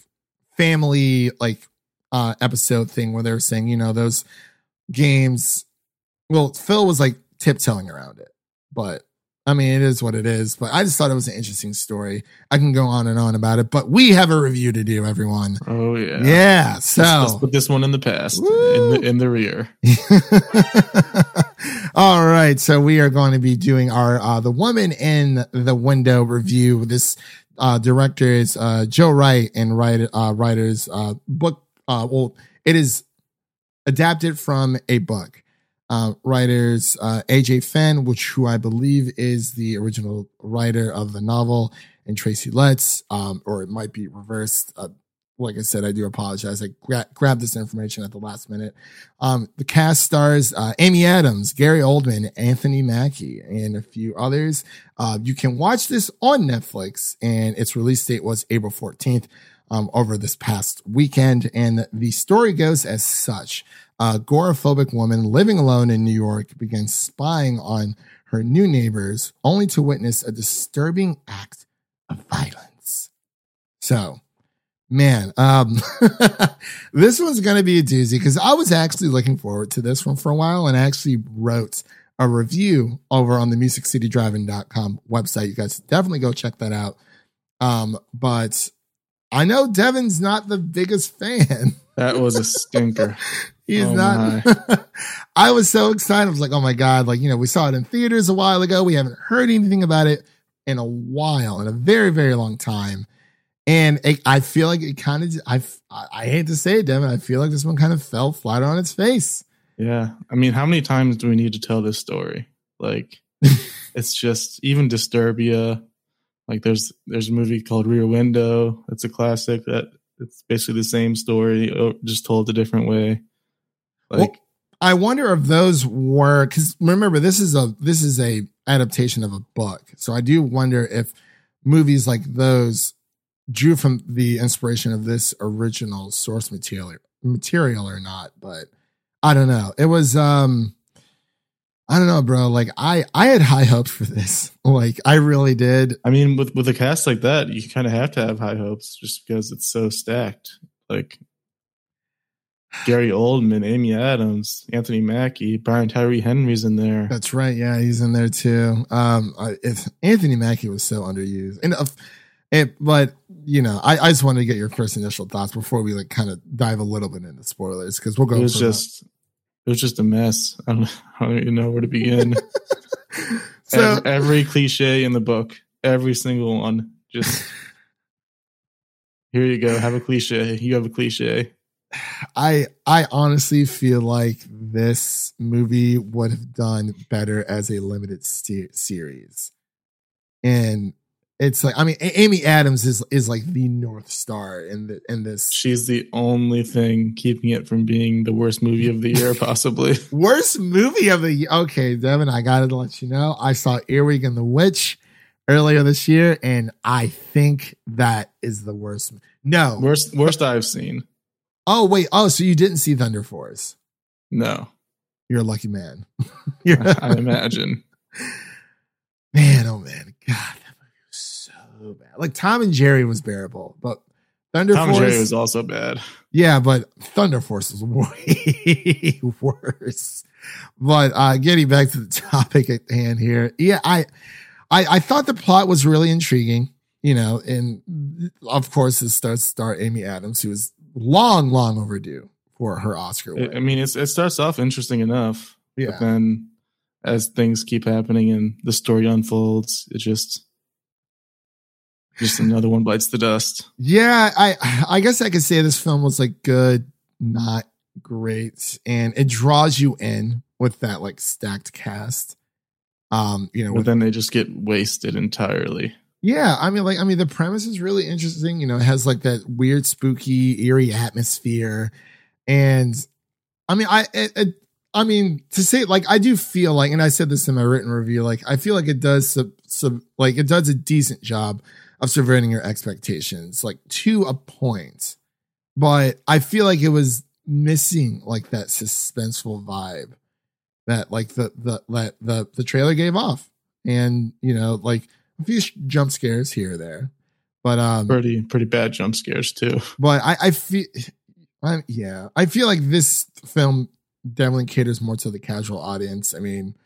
family like uh, episode thing where they were saying, you know, those games. Well, Phil was like tiptoeing around it, but I mean, it is what it is. But I just thought it was an interesting story. I can go on and on about it, but we have a review to do, everyone. Oh, yeah. Yeah. So let's, let's put this one in the past, in the, in the rear. All right. So we are going to be doing our uh, The Woman in the Window review. This uh, director is uh, Joe Wright, and writer, uh, writer's uh, book. Uh, well, it is adapted from a book. Uh, writers uh, A J Fenn, which who I believe is the original writer of the novel, and Tracy Letts, um, or it might be reversed. Uh, like I said, I do apologize. I gra- grabbed this information at the last minute. Um, the cast stars uh, Amy Adams, Gary Oldman, Anthony Mackie, and a few others. Uh, you can watch this on Netflix, and its release date was April fourteenth. Um, over this past weekend. And the story goes as such. A agoraphobic woman living alone in New York begins spying on her new neighbors, only to witness a disturbing act of violence. So, man, um, this one's going to be a doozy, because I was actually looking forward to this one for a while, and I actually wrote a review over on the music city drive in dot com website. You guys definitely go check that out. Um, but... I know Devin's not the biggest fan. That was a stinker. He's oh not. I was so excited. I was like, oh my God. Like, you know, we saw it in theaters a while ago. We haven't heard anything about it in a while, in a very, very long time. And it, I feel like it kind of, I, I hate to say it, Devin, I feel like this one kind of fell flat on its face. Yeah. I mean, how many times do we need to tell this story? Like, it's just, even Disturbia. Like there's there's a movie called Rear Window. It's a classic that it's basically the same story, just told a different way. Like, well, I wonder if those were, because remember this is a this is a adaptation of a book, so I do wonder if movies like those drew from the inspiration of this original source material material or not. But I don't know. It was. Um, I don't know, bro. Like I, I had high hopes for this. Like I really did. I mean, with, with a cast like that, you kind of have to have high hopes just because it's so stacked. Like Gary Oldman, Amy Adams, Anthony Mackie, Brian Tyree Henry's in there. That's right. Yeah. He's in there too. Um, I, if Anthony Mackie was so underused, and uh, it, but you know, I, I just wanted to get your first initial thoughts before we like kind of dive a little bit into spoilers. Cause we'll go. It was just, that. It was just a mess. I don't, I don't even know where to begin. so, every, every cliche in the book, every single one. Just here you go. Have a cliche. You have a cliche. I I honestly feel like this movie would have done better as a limited st- series. And it's like, I mean, a- Amy Adams is is like the North Star in the in this. She's the only thing keeping it from being the worst movie of the year, possibly. Worst movie of the year. Okay, Devin, I got to let you know. I saw Earwig and the Witch earlier this year, and I think that is the worst. No. Worst worst I've seen. Oh, wait. Oh, so you didn't see Thunder Force? No. You're a lucky man. You're a- I imagine. Man, oh, man. God. Bad. Like Tom and Jerry was bearable, but Thunder Tom Force and Jerry was also bad. Yeah, but Thunder Force was way worse. But uh, getting back to the topic at hand here, yeah, I, I, I thought the plot was really intriguing. You know, and of course, it starts star Amy Adams, who is long, long overdue for her Oscar win. I mean, it's, it starts off interesting enough, yeah. But then as things keep happening and the story unfolds, it just Just another one bites the dust. Yeah, I I guess I could say this film was like good, not great, and it draws you in with that like stacked cast. Um, you know, but with, then they just get wasted entirely. Yeah, I mean, like, I mean, the premise is really interesting. You know, it has like that weird, spooky, eerie atmosphere, and I mean, I, it, it, I mean, to say like, I do feel like, and I said this in my written review, like, I feel like it does sub, sub, like it does a decent job of subverting your expectations, like to a point, but I feel like it was missing like that suspenseful vibe that like the the that the the trailer gave off, and you know, like a few jump scares here or there, but um, pretty pretty bad jump scares too. But I I feel, I, yeah, I feel like this film definitely caters more to the casual audience. I mean.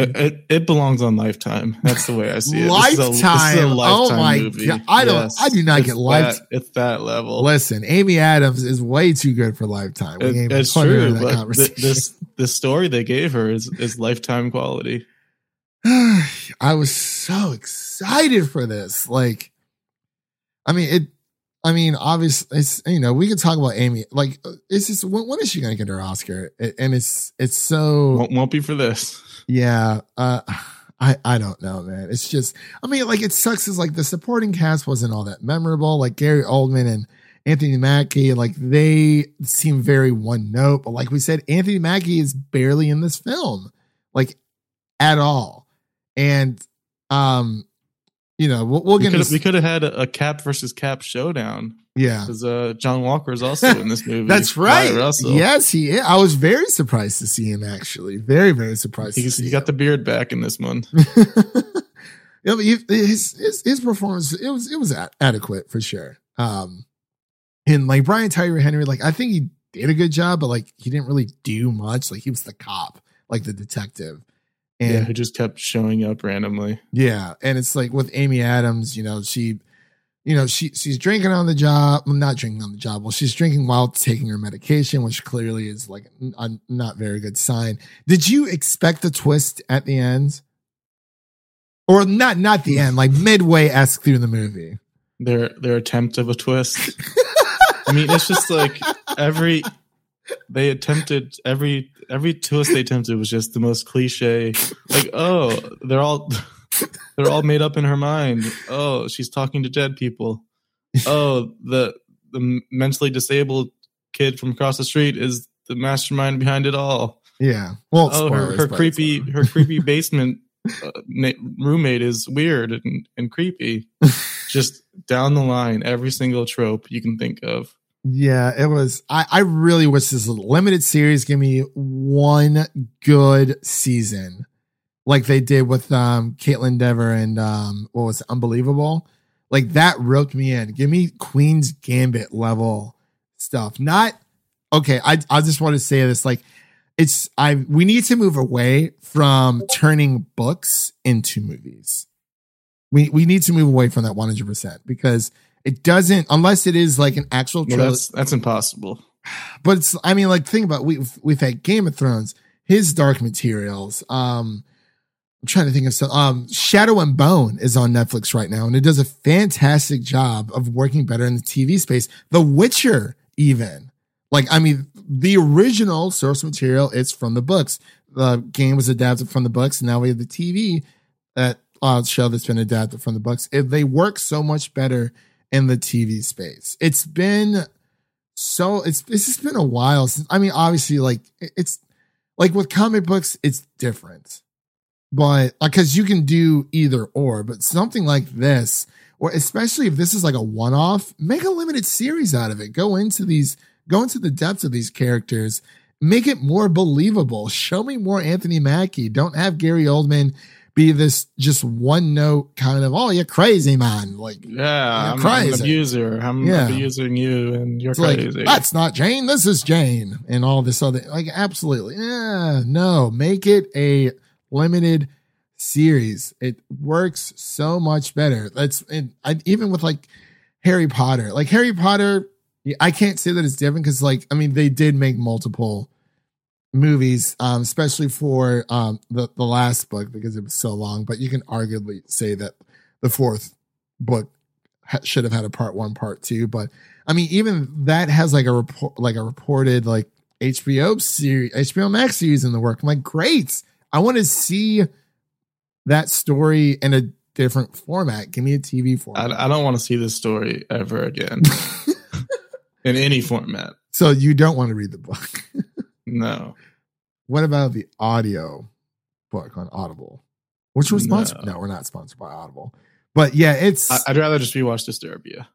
It, it, it belongs on Lifetime. That's the way I see it. Lifetime. This is a, this is a Lifetime oh my movie. God. I don't. Yes. I do not it's get Lifetime. It's that level. Listen, Amy Adams is way too good for Lifetime. We it, it's true. That but th- this the story they gave her is is Lifetime quality. I was so excited for this. Like, I mean it. I mean, obviously, it's, you know, we could talk about Amy. Like, it's just when, when is she going to get her Oscar? It, and it's it's so won't, won't be for this. Yeah, uh, I I don't know, man. It's just, I mean, like it sucks. Is like the supporting cast wasn't all that memorable. Like Gary Oldman and Anthony Mackie, like they seem very one note. But like we said, Anthony Mackie is barely in this film, like at all. And um, you know, we'll, we'll get. We could, we could have had a, a Cap versus Cap showdown. Yeah, because uh, John Walker is also in this movie. That's right. Yes, he is. I was very surprised to see him, actually. Very, very surprised. He, to see he got him. The beard back in this one. Yeah, but he, his, his his performance it was it was ad- adequate for sure. Um, and like Brian Tyree Henry, like I think he did a good job, but like he didn't really do much. Like he was the cop, like the detective. And, yeah, who just kept showing up randomly. Yeah, and it's like with Amy Adams, you know, she. You know, she she's drinking on the job. Well, not drinking on the job. Well, she's drinking while taking her medication, which clearly is like a not very good sign. Did you expect the twist at the end? Or not not the end, like midway-esque through the movie. Their their attempt of a twist. I mean, it's just like every they attempted every every twist they attempted was just the most cliche. Like, oh, they're all they're all made up in her mind. Oh, she's talking to dead people. Oh, the the mentally disabled kid from across the street is the mastermind behind it all. Yeah. Well, oh, her, her creepy her creepy basement uh, na- roommate is weird and, and creepy. Just down the line, every single trope you can think of. Yeah, it was. I, I really wish this limited series gave me one good season. Like they did with um, Caitlin Dever and um, what was it, Unbelievable? Like that roped me in. Give me Queen's Gambit level stuff. Not okay. I I just want to say this. Like it's I we need to move away from turning books into movies. We we need to move away from that one hundred percent because it doesn't unless it is like an actual. Trilogy. No, that's that's impossible. But it's I mean like think about we've we've had Game of Thrones, his Dark Materials, um. I'm trying to think of some. Um, Shadow and Bone is on Netflix right now, and it does a fantastic job of working better in the T V space. The Witcher, even. Like, I mean, the original source material is from the books. The game was adapted from the books, and now we have the T V that uh, show that's been adapted from the books. It, they work so much better in the T V space. It's been so, it's, it's just been a while since, I mean, obviously, like, it's like with comic books, it's different. But because you can do either or, but something like this, or especially if this is like a one-off, make a limited series out of it. Go into these, go into the depths of these characters, make it more believable. Show me more Anthony Mackie. Don't have Gary Oldman be this just one-note kind of, oh, you're crazy, man. Like, yeah, I'm, crazy. I'm an abuser. I'm yeah. abusing you, and you're it's crazy. Like, that's not Jane. This is Jane, and all this other. Like, absolutely, yeah, no. Make it a limited series. It works so much better. That's and I, even with like Harry Potter, like Harry Potter, I can't say that it's different because like, I mean, they did make multiple movies, um, especially for um, the, the last book because it was so long, but you can arguably say that the fourth book ha- should have had a part one, part two. But I mean, even that has like a report, like a reported like H B O series, H B O Max series in the work. I'm like, great. I want to see that story in a different format. Give me a T V format. I, I don't want to see this story ever again in any format. So you don't want to read the book. No. What about the audio book on Audible? Which we're sponsored. No. no, we're not sponsored by Audible. But yeah, it's. I, I'd rather just rewatch Disturbia.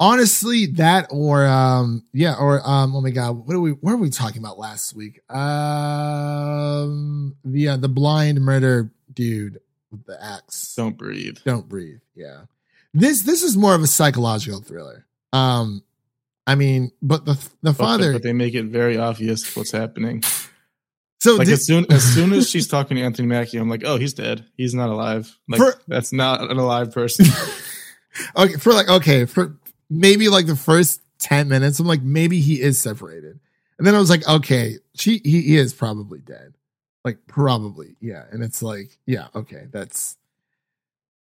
Honestly, that or um, yeah, or um, oh my god, what are we? What were we talking about last week? Um, the uh, the blind murder dude with the axe. Don't breathe. Don't breathe. Yeah, this this is more of a psychological thriller. Um, I mean, but the the father, but, but they make it very obvious what's happening. So like did, as soon as soon as she's talking to Anthony Mackie, I'm like, oh, he's dead. He's not alive. Like for, that's not an alive person. okay, for like okay for. Maybe like the first ten minutes, I'm like, maybe he is separated, and then I was like, okay, she he, he is probably dead, like probably, yeah. And it's like, yeah, okay, that's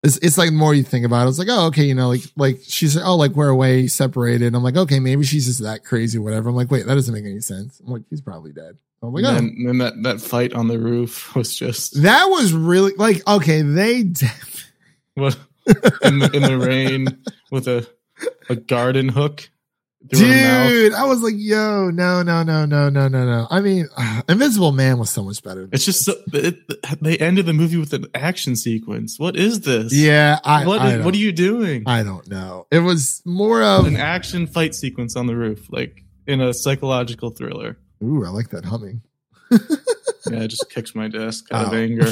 it's it's like the more you think about it, it's like, oh, okay, you know, like like she said, oh, like we're away, separated. I'm like, okay, maybe she's just that crazy, whatever. I'm like, wait, that doesn't make any sense. I'm like, he's probably dead. Oh my god! And then that that fight on the roof was just that was really like okay, they what in the, in the rain with a. A garden hook, dude. I was like, "Yo, no, no, no, no, no, no, no." I mean, uh, Invisible Man was so much better. Than it's just so, it, they ended the movie with an action sequence. What is this? Yeah, I. What, I is, what are you doing? I don't know. It was more of an action fight sequence on the roof, like in a psychological thriller. Ooh, I like that humming. Yeah, I just kicked my desk out oh. of anger.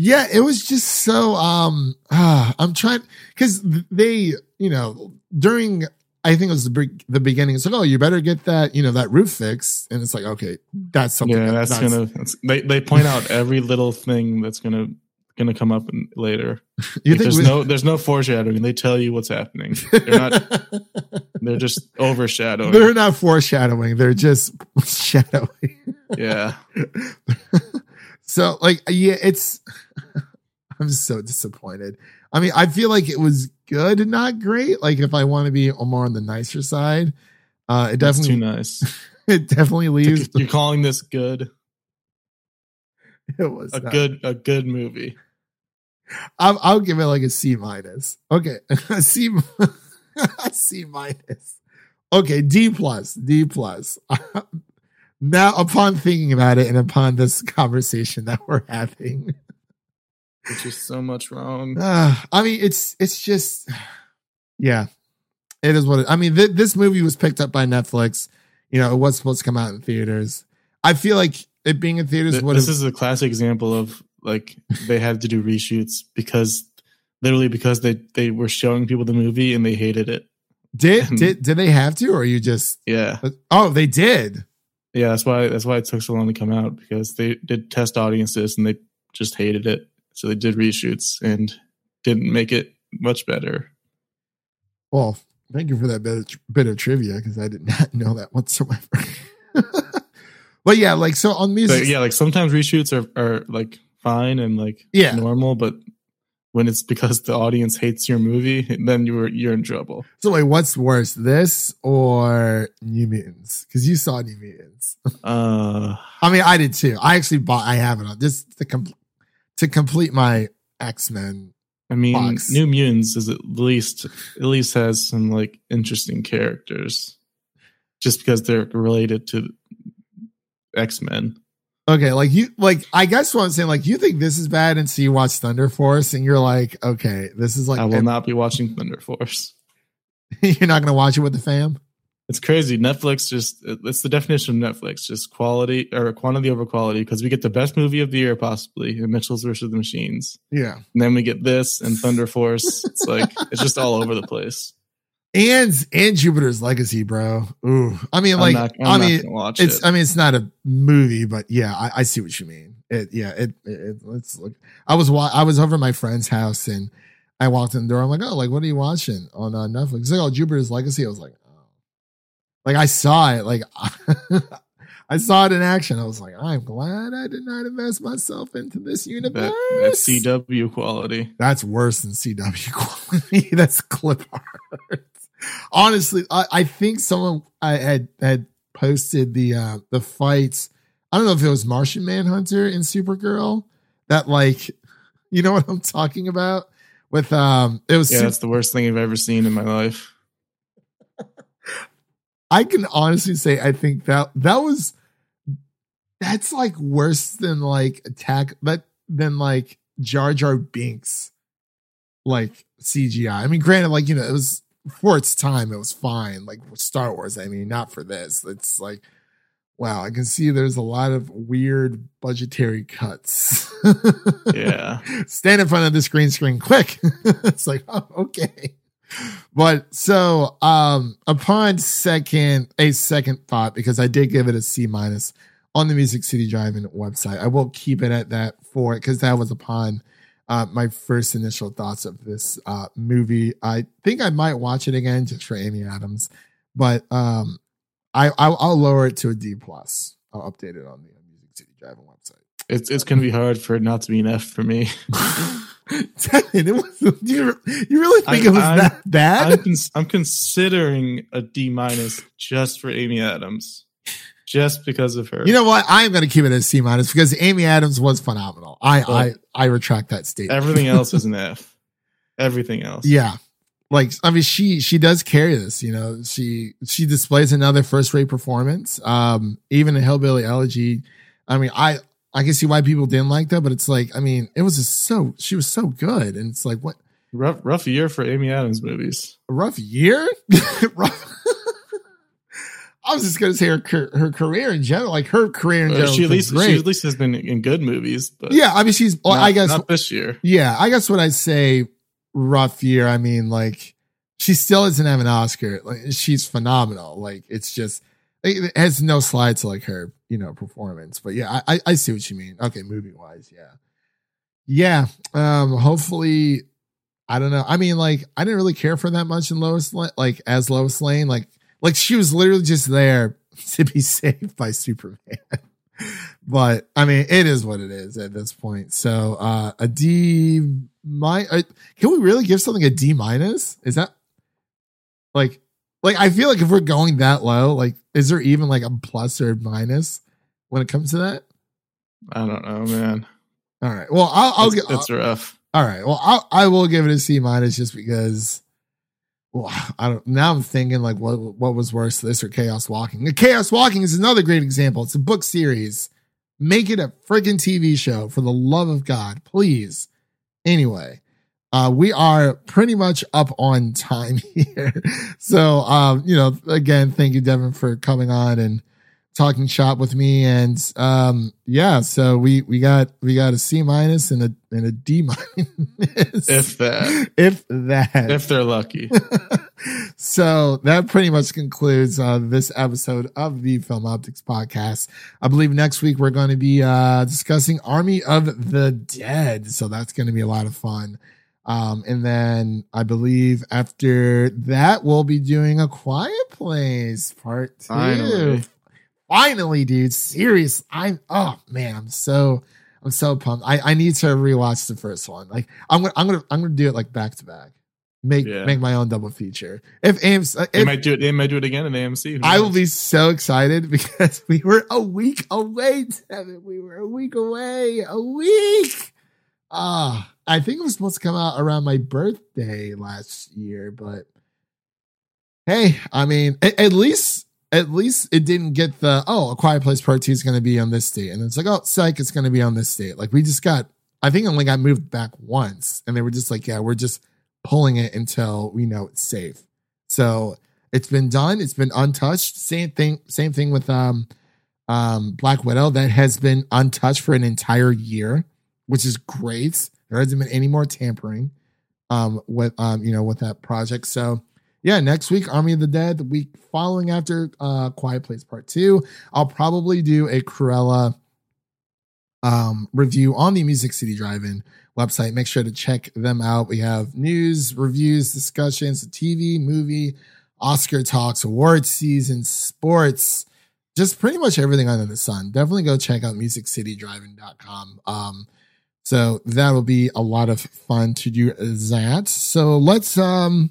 Yeah, it was just so, um, uh, I'm trying, because they, you know, during, I think it was the, be- the beginning, it's like, oh, you better get that, you know, that roof fixed. And it's like, okay, that's something. Yeah, that's, that's going to, they they point out every little thing that's going to gonna come up in, later. You like, think there's, we- no, there's no foreshadowing. They tell you what's happening. They're not, they're just overshadowing. They're not foreshadowing. They're just shadowing. Yeah. So, like, yeah, it's... I'm so disappointed. I mean, I feel like it was good and not great. Like, if I want to be more on the nicer side, uh, it definitely... It's too nice. It definitely leaves... You're calling this good? It was a not. good a good movie. I'll, I'll give it, like, a C minus. Okay. A C, a C minus. Okay, D plus. D plus. Now, upon thinking about it and upon this conversation that we're having, there's just so much wrong. Uh, I mean, it's it's just, yeah, it is what it. I mean, th- this movie was picked up by Netflix. You know, it was supposed to come out in theaters. I feel like it being in theaters. Th- this is a classic example of like they had to do reshoots because literally because they, they were showing people the movie and they hated it. Did and, did did they have to, or are you just yeah? Oh, they did. Yeah, that's why that's why it took so long to come out because they did test audiences and they just hated it. So they did reshoots and didn't make it much better. Well, thank you for that bit of, bit of trivia because I did not know that whatsoever. But yeah, like so on music. But yeah, like sometimes reshoots are, are like fine and like yeah. normal, but when it's because the audience hates your movie, then you're you're in trouble. So wait, what's worse, this or New Mutants? Because you saw New Mutants. Uh, I mean, I did too. I actually bought. I have it on this to complete to complete my X-Men. I mean, box. New Mutants is at least at least has some like interesting characters, just because they're related to X-Men. Okay, like you, like I guess what I'm saying, like you think this is bad, and so you watch Thunder Force, and you're like, okay, this is like I will it. not be watching Thunder Force. You're not gonna watch it with the fam. It's crazy. Netflix just it's the definition of Netflix, just quality or quantity over quality, because we get the best movie of the year possibly in Mitchell's versus the Machines. Yeah, and then we get this and Thunder Force. It's like it's just all over the place. And and Jupiter's Legacy, bro. Ooh, I mean, like, I'm not, I'm I mean, it's, it. I mean, it's not a movie, but yeah, I, I see what you mean. It, yeah, it, it, let's look. I was, I was over at my friend's house and I walked in the door. I'm like, oh, like, what are you watching on uh, Netflix? He's like, oh, Jupiter's Legacy. I was like, oh, like I saw it. Like, I saw it in action. I was like, I'm glad I did not invest myself into this universe. That, that's C W quality. That's worse than C W quality. That's clip art. Honestly, I, I think someone I had had posted the uh, the fights. I don't know if it was Martian Manhunter and Supergirl. That, like, you know what I'm talking about? With um, it was yeah, Super- that's the worst thing I've ever seen in my life. I can honestly say I think that that was that's like worse than like attack, but than like Jar Jar Binks, like C G I. I mean, granted, like, you know, it was for its time, it was fine. Like Star Wars, I mean, not for this. It's like, wow, I can see there's a lot of weird budgetary cuts. Yeah, stand in front of this green screen, quick. It's like, oh, okay. But so um, upon second, a second thought, because I did give it a C minus on the Music City Drive-In website. I will keep it at that for it, because that was upon uh, my first initial thoughts of this uh, movie. I think I might watch it again just for Amy Adams, but um, I, I'll, I'll lower it to a D plus. I'll update it on the Music City Drive-In website. It's it's gonna be hard for it not to be an F for me. It was, you, you really think I, it was I'm, that bad? I'm, cons- I'm considering a D minus just for Amy Adams, just because of her. You know what? I'm going to keep it as C minus because Amy Adams was phenomenal. I, I, I retract that statement. Everything else is an F. Everything else. Yeah. Like, I mean, she, she does carry this, you know, she, she displays another first rate performance. Um, even a Hillbilly Elegy. I mean, I, I can see why people didn't like that, but it's like, I mean, it was just so, she was so good. And it's like, what? Rough, rough year for Amy Adams movies. A rough year? rough. I was just going to say her her career in general, like her career in general. She at, least, she at least has been in good movies. But yeah. I mean, she's, not, I guess. Not this year. Yeah. I guess when I say rough year, I mean, like, she still doesn't have an Oscar. Like, she's phenomenal. Like, it's just, it has no slide to like her, you know, performance, but yeah, I, I see what you mean. Okay. Movie wise. Yeah. Yeah. Um, hopefully, I don't know. I mean, like, I didn't really care for that much in Lois, like as Lois Lane, like, like she was literally just there to be saved by Superman, but I mean, it is what it is at this point. So, uh, a D my, uh, can we really give something a D minus? Is that like, Like, I feel like if we're going that low, like, is there even like a plus or a minus when it comes to that? I don't know, man. All right. Well, I'll, I'll get, it's rough. All right. Well, I'll, I will give it a C minus just because, well, I don't, now I'm thinking like, what, what was worse, this or Chaos Walking? The Chaos Walking is another great example. It's a book series. Make it a freaking T V show for the love of God, please. Anyway. Uh, we are pretty much up on time here. So, um, you know, again, thank you, Devin, for coming on and talking shop with me. And, um, yeah, so we, we got, we got a C minus and a, and a D minus. If that, if that, if they're lucky. So that pretty much concludes uh, this episode of the Film Optics Podcast. I believe next week we're going to be, uh, discussing Army of the Dead. So that's going to be a lot of fun. Um, and then I believe after that, we'll be doing A Quiet Place part two. Finally, Finally dude, serious. I'm, oh man, I'm so, I'm so pumped. I, I need to rewatch the first one. Like I'm going to, I'm going to, I'm going to do it like back to back. Make, yeah. make my own double feature. If A M C, if, they might do it, they might do it again in A M C. I will be so excited because we were a week away. Devin. We were a week away, a week. Ah. Uh, I think it was supposed to come out around my birthday last year, but hey, I mean, at, at least, at least it didn't get the, oh, A Quiet Place Part two is going to be on this date. And it's like, oh, psych, it's going to be on this date. Like we just got, I think only got moved back once and they were just like, yeah, we're just pulling it until we know it's safe. So it's been done. It's been untouched. Same thing, same thing with um, um, Black Widow that has been untouched for an entire year, which is great. There hasn't been any more tampering um, with, um, you know, with that project. So yeah, next week, Army of the Dead, the week following after uh, Quiet Place Part two, I'll probably do a Cruella um, review on the Music City Drive-In website. Make sure to check them out. We have news, reviews, discussions, T V, movie, Oscar talks, awards season, sports, just pretty much everything under the sun. Definitely go check out music city drive in dot com. Um, so that'll be a lot of fun to do that. So let's, um,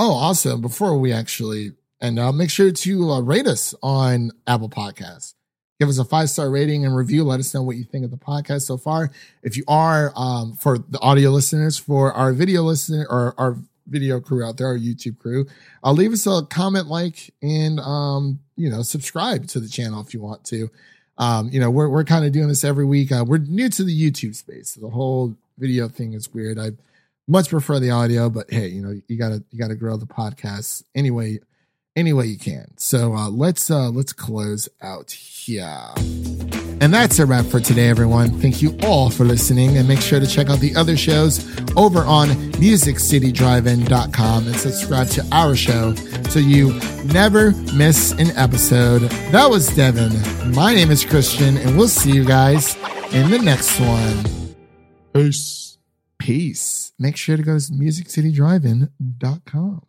oh, also, before we actually end up, make sure to uh, rate us on Apple Podcasts. Give us a five-star rating and review. Let us know what you think of the podcast so far. If you are, um, for the audio listeners, for our video listener or our video crew out there, our YouTube crew, uh, leave us a comment, like, and, um, you know, subscribe to the channel if you want to. Um, you know, we're, we're kind of doing this every week. Uh, we're new to the YouTube space. So the whole video thing is weird. I much prefer the audio, but hey, you know, you gotta, you gotta grow the podcast anyway. Any way you can. So uh, let's uh, let's close out here. And that's a wrap for today, everyone. Thank you all for listening. And make sure to check out the other shows over on music city drive in dot com and subscribe to our show so you never miss an episode. That was Devin. My name is Christian. And we'll see you guys in the next one. Peace. Peace. Make sure to go to music city drive in dot com.